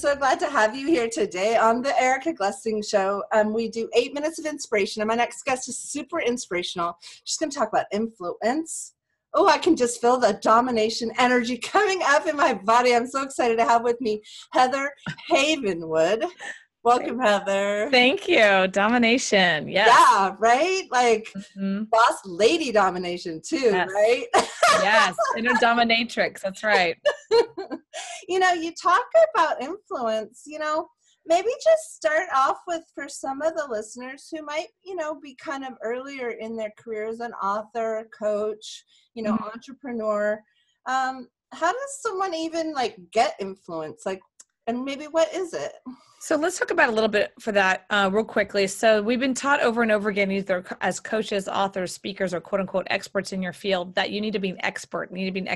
so glad to have you here today on the Erica Glessing Show. We do 8 minutes of inspiration, and my next guest is super inspirational. She's going to talk about influence. Oh, I can just feel the domination energy coming up in my body. I'm so excited to have with me Heather Havenwood. Welcome, Heather. Thank you. Domination. Yes. Yeah, right? Like boss lady domination too, yes. Right? Yes. Inner dominatrix. That's right. You know, you talk about influence, you know, maybe just start off with, for some of the listeners who might, you know, be kind of earlier in their career as an author, coach, you know, entrepreneur. How does someone even like get influence? Like, and maybe what is it? So let's talk about a little bit for that real quickly. So we've been taught over and over again, either as coaches, authors, speakers, or quote unquote experts in your field, that you need to be an expert. We've been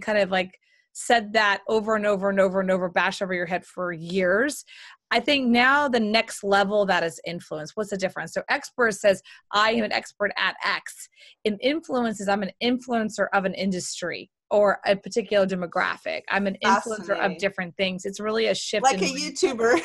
kind of like said that over and over and over and over, bashed over your head for years. I think now the next level that is influence. What's the difference? So expert says, I am an expert at X. And influence is I'm an influencer of an industry or a particular demographic. I'm an influencer of different things. It's really a shift. Like a YouTuber.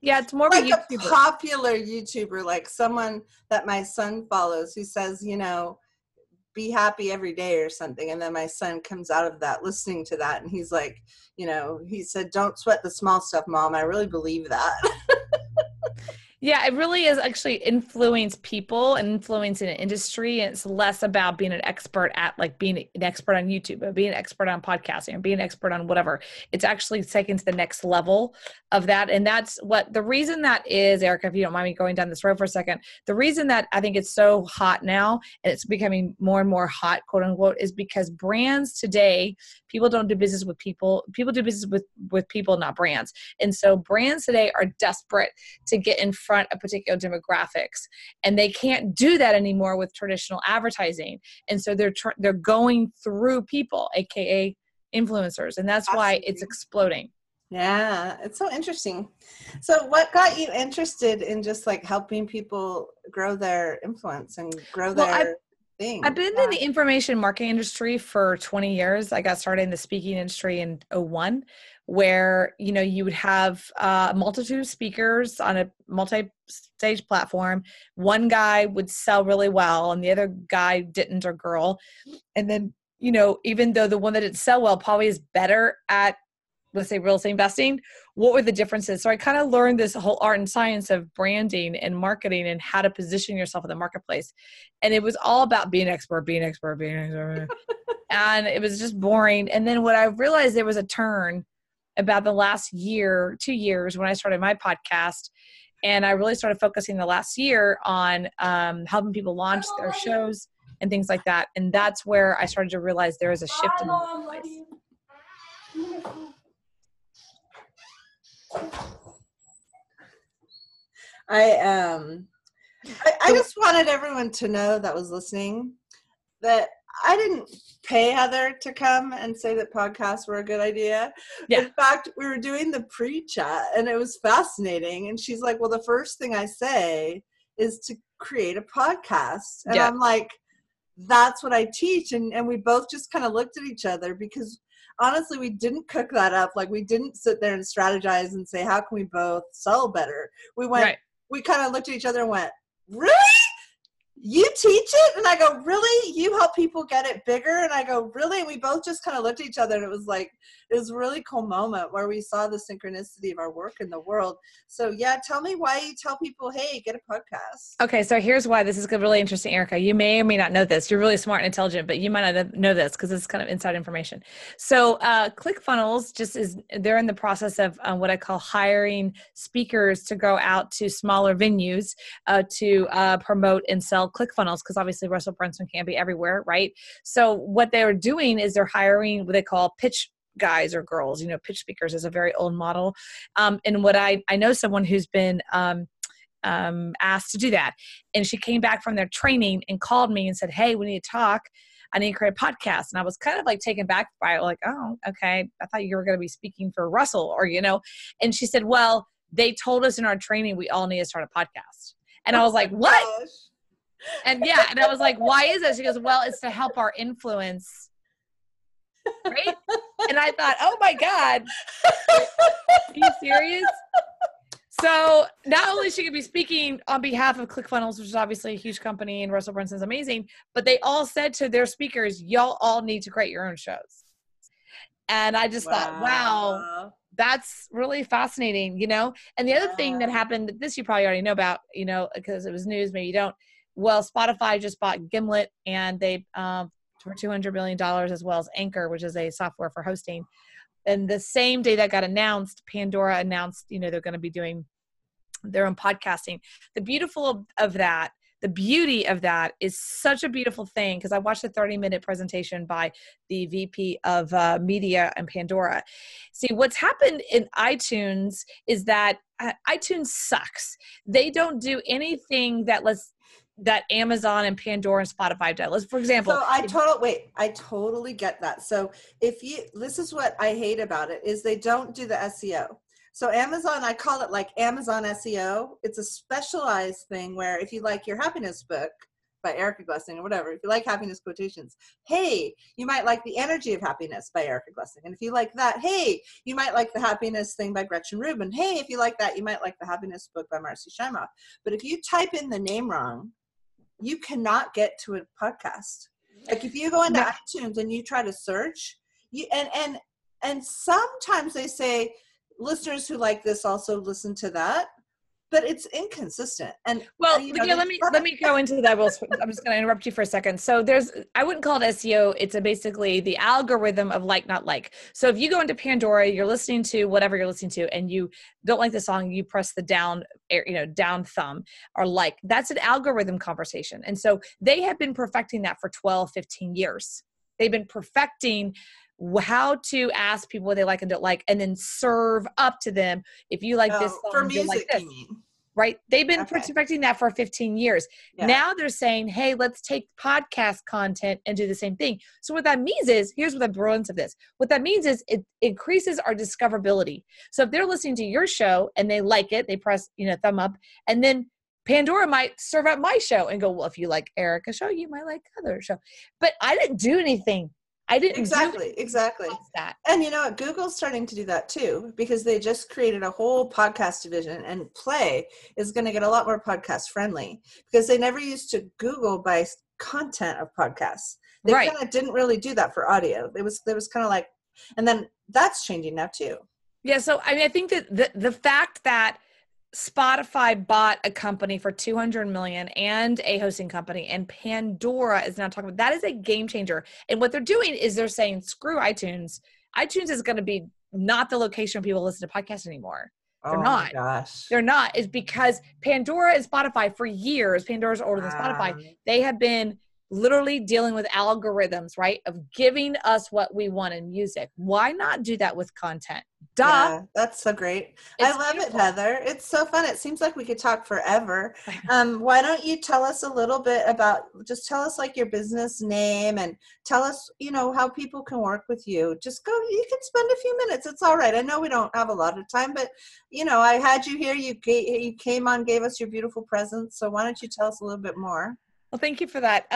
Yeah, it's more like a popular YouTuber, like someone that my son follows who says, you know, be happy every day or something. And then my son comes out of that listening to that. And he's like, you know, he said, don't sweat the small stuff, Mom. I really believe that. Yeah, it really is actually influence people and influencing an industry. And it's less about being an expert at like being an expert on YouTube or being an expert on podcasting or being an expert on whatever. It's actually taken to the next level of that. And that's what the reason that is, Erica, if you don't mind me going down this road for a second, the reason that I think it's so hot now and it's becoming more and more hot, quote unquote, is because brands today, people don't do business with people. People do business with people, not brands. And so brands today are desperate to get in front of particular demographics, and they can't do that anymore with traditional advertising, and so they're going through people, aka influencers, and that's why it's exploding. Yeah, it's so interesting. So, what got you interested in just like helping people grow their influence and grow their thing? I've been in the information marketing industry for 20 years. I got started in the speaking industry in 2001. Where, you know, you would have a multitude of speakers on a multi-stage platform. One guy would sell really well and the other guy didn't, or girl. And then, you know, even though the one that didn't sell well probably is better at, let's say, real estate investing, what were the differences? So I kind of learned this whole art and science of branding and marketing and how to position yourself in the marketplace. And it was all about being an expert. And it was just boring. And then what I realized, there was a turn about the last year, 2 years, when I started my podcast. And I really started focusing the last year on helping people launch their shows and things like that. And that's where I started to realize there is a shift in the marketplace. I just wanted everyone to know that was listening that I didn't pay Heather to come and say that podcasts were a good idea. Yeah. In fact, we were doing the pre-chat and it was fascinating. And she's like, well, the first thing I say is to create a podcast. And yeah. I'm like, that's what I teach. And we both just kind of looked at each other because honestly, we didn't cook that up. Like we didn't sit there and strategize and say, how can we both sell better? We went, We kind of looked at each other and went, really? You teach it? And I go, really? You help people get it bigger? And I go, really? And we both just kind of looked at each other, and it was like, it was a really cool moment where we saw the synchronicity of our work in the world. So yeah, tell me why you tell people, hey, get a podcast. Okay, so here's why this is really interesting, Erica. You may or may not know this. You're really smart and intelligent, but you might not know this because it's kind of inside information. So ClickFunnels they're in the process of what I call hiring speakers to go out to smaller venues to promote and sell ClickFunnels, because obviously Russell Brunson can't be everywhere, right? So what they're doing is they're hiring what they call pitch guys or girls. You know, pitch speakers is a very old model. And what I know someone who's been asked to do that. And she came back from their training and called me and said, hey, we need to talk. I need to create a podcast. And I was kind of like taken back by it. Like, oh, okay. I thought you were going to be speaking for Russell, or, you know. And she said, well, they told us in our training, we all need to start a podcast. And I was like, what? Gosh. And yeah, and I was like, why is that? She goes, well, it's to help our influence Right? And I thought, oh my God, are you serious? So not only is she going to be speaking on behalf of ClickFunnels, which is obviously a huge company and Russell Brunson's amazing, but they all said to their speakers, y'all all need to create your own shows. And I just thought, wow, that's really fascinating, you know? And the other thing that happened, this you probably already know about, you know, because it was news, maybe you don't. Well, Spotify just bought Gimlet and they for $200 million, as well as Anchor, which is a software for hosting. And the same day that got announced, Pandora announced, you know, they're going to be doing their own podcasting. The beauty of that is such a beautiful thing, because I watched a 30-minute presentation by the VP of media and Pandora. See, what's happened in iTunes is that iTunes sucks. They don't do anything that Amazon and Pandora and Spotify did. Let's, for example. So I totally get that. So this is what I hate about it, is they don't do the SEO. So Amazon, I call it like Amazon SEO. It's a specialized thing where if you like your happiness book by Erica Glessing or whatever, if you like happiness quotations, hey, you might like The Energy of Happiness by Erica Glessing. And if you like that, hey, you might like The Happiness Thing by Gretchen Rubin. Hey, if you like that, you might like The Happiness Book by Marcy Shimoff. But if you type in the name wrong, you cannot get to a podcast. Like if you go into iTunes and you try to search, and sometimes they say listeners who like this also listen to that, but it's inconsistent. And well, you know, let me go into that. I'm just going to interrupt you for a second. So I wouldn't call it SEO. It's basically the algorithm of like, not like. So if you go into Pandora, you're listening to whatever you're listening to, and you don't like the song, you press the down thumb or like. That's an algorithm conversation. And so they have been perfecting that for 12, 15 years. They've been perfecting how to ask people what they like and don't like, and then serve up to them. If you like this song, for music, like this, you mean. Right? They've been perfecting that for 15 years. Yeah. Now they're saying, hey, let's take podcast content and do the same thing. So what that means is, here's what the brilliance of this. What that means is it increases our discoverability. So if they're listening to your show and they like it, they press, thumb up, and then Pandora might serve up my show and go, well, if you like Erica's show, you might like Heather's show. But I didn't do anything. I didn't exactly that. And you know what? Google's starting to do that too, because they just created a whole podcast division, and Play is going to get a lot more podcast friendly, because they never used to Google by content of podcasts. They kind of didn't really do that for audio. It was kind of like, and then that's changing now too. Yeah. So I mean, I think that the fact that Spotify bought a company for $200 million and a hosting company, and Pandora is now talking about that, is a game changer. And what they're doing is they're saying, screw iTunes. iTunes is going to be not the location where people listen to podcasts anymore. They're not. Oh my gosh. They're not. It's because Pandora and Spotify for years, Pandora's older than Spotify. They have been literally dealing with algorithms, right? Of giving us what we want in music. Why not do that with content? Duh. Yeah, that's so great. I love it, Heather. It's so fun. It seems like we could talk forever. Why don't you tell us a little bit about, just tell us like your business name, and tell us, how people can work with you. Just go, you can spend a few minutes. It's all right. I know we don't have a lot of time, but I had you here, you came on, gave us your beautiful presence. So why don't you tell us a little bit more? Well, thank you for that.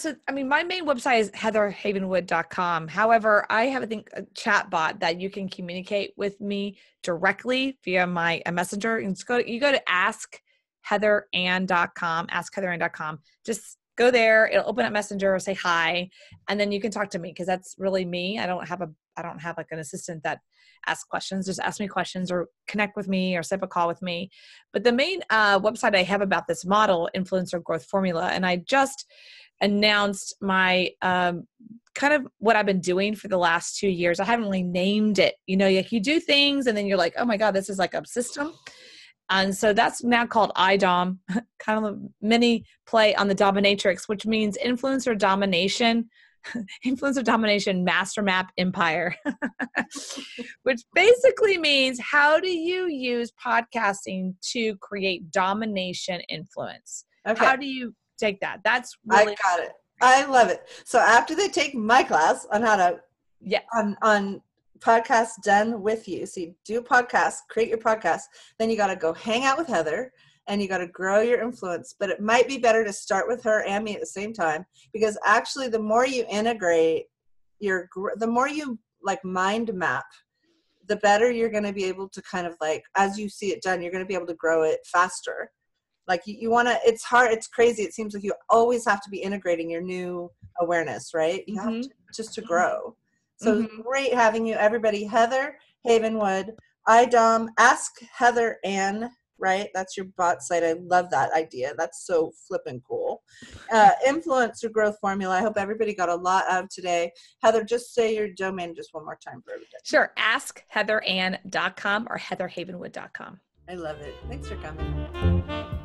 So, I mean, my main website is HeatherHavenwood.com. However, I have a chat bot that you can communicate with me directly via my messenger. And you go to AskHeatherAnn.com, AskHeatherAnn.com. Just go there. It'll open up Messenger or say hi, and then you can talk to me, because that's really me. I don't have like an assistant that asks questions. Just ask me questions or connect with me or set up a call with me. But the main website I have about this model, Influencer Growth Formula, and I just announced my kind of what I've been doing for the last 2 years. I haven't really named it. You do things and then you're like, oh my God, this is like a system. And so that's now called IDOM, kind of a mini play on the dominatrix, which means influencer domination master map empire, which basically means, how do you use podcasting to create domination influence? Okay. How do you take that? That's really, I got it. I love it. So after they take my class on how to, on podcast done with you. So you do a podcast, create your podcast, then you got to go hang out with Heather and you got to grow your influence. But it might be better to start with her and me at the same time, because actually the more you integrate the more you like mind map, the better you're going to be able to kind of like, as you see it done, you're going to be able to grow it faster. Like you want to, it's hard, it's crazy. It seems like you always have to be integrating your new awareness, right? You have to, just to grow. So it's great having you, everybody. Heather Havenwood, IDOM, Ask Heather Ann, right? That's your bot site. I love that idea. That's so flippin' cool. Influencer Growth Formula. I hope everybody got a lot out of today. Heather, just say your domain just one more time for everybody. Sure. AskHeatherAnn.com or HeatherHavenwood.com. I love it. Thanks for coming.